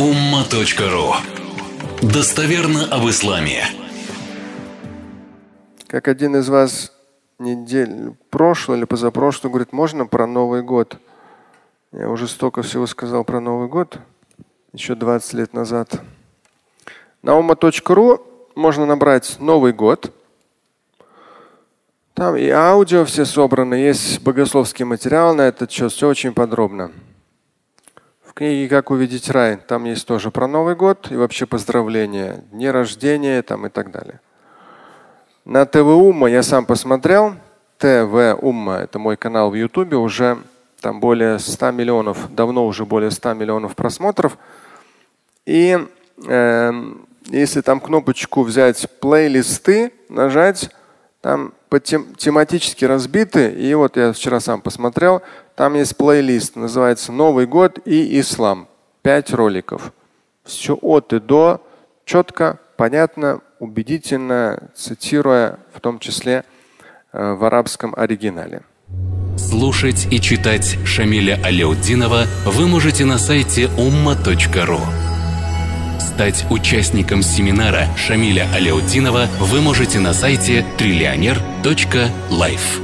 umma.ru. Достоверно об исламе. Как один из вас неделю прошлую или позапрошлую говорит, можно про Новый год? Я уже столько всего сказал про Новый год, еще 20 лет назад. На umma.ru можно набрать Новый год. Там и аудио все собраны, есть богословский материал на этот счет, все очень подробно. В книге «Как увидеть рай» там есть тоже про Новый год и вообще поздравления, дни рождения там и так далее. На ТВ Умма я сам посмотрел. ТВ Умма – это мой канал в Ютубе, уже там более 100 миллионов, давно уже более 100 миллионов просмотров. И если там кнопочку взять «Плейлисты», нажать, там тематически разбиты. И вот я вчера сам посмотрел, там есть плейлист, называется «Новый год и ислам». 5 роликов. Все от и до, четко, понятно, убедительно, цитируя, в том числе в арабском оригинале. Слушать и читать Шамиля Аляутдинова вы можете на сайте umma.ru. Стать участником семинара Шамиля Аляутдинова вы можете на сайте trillioner.life.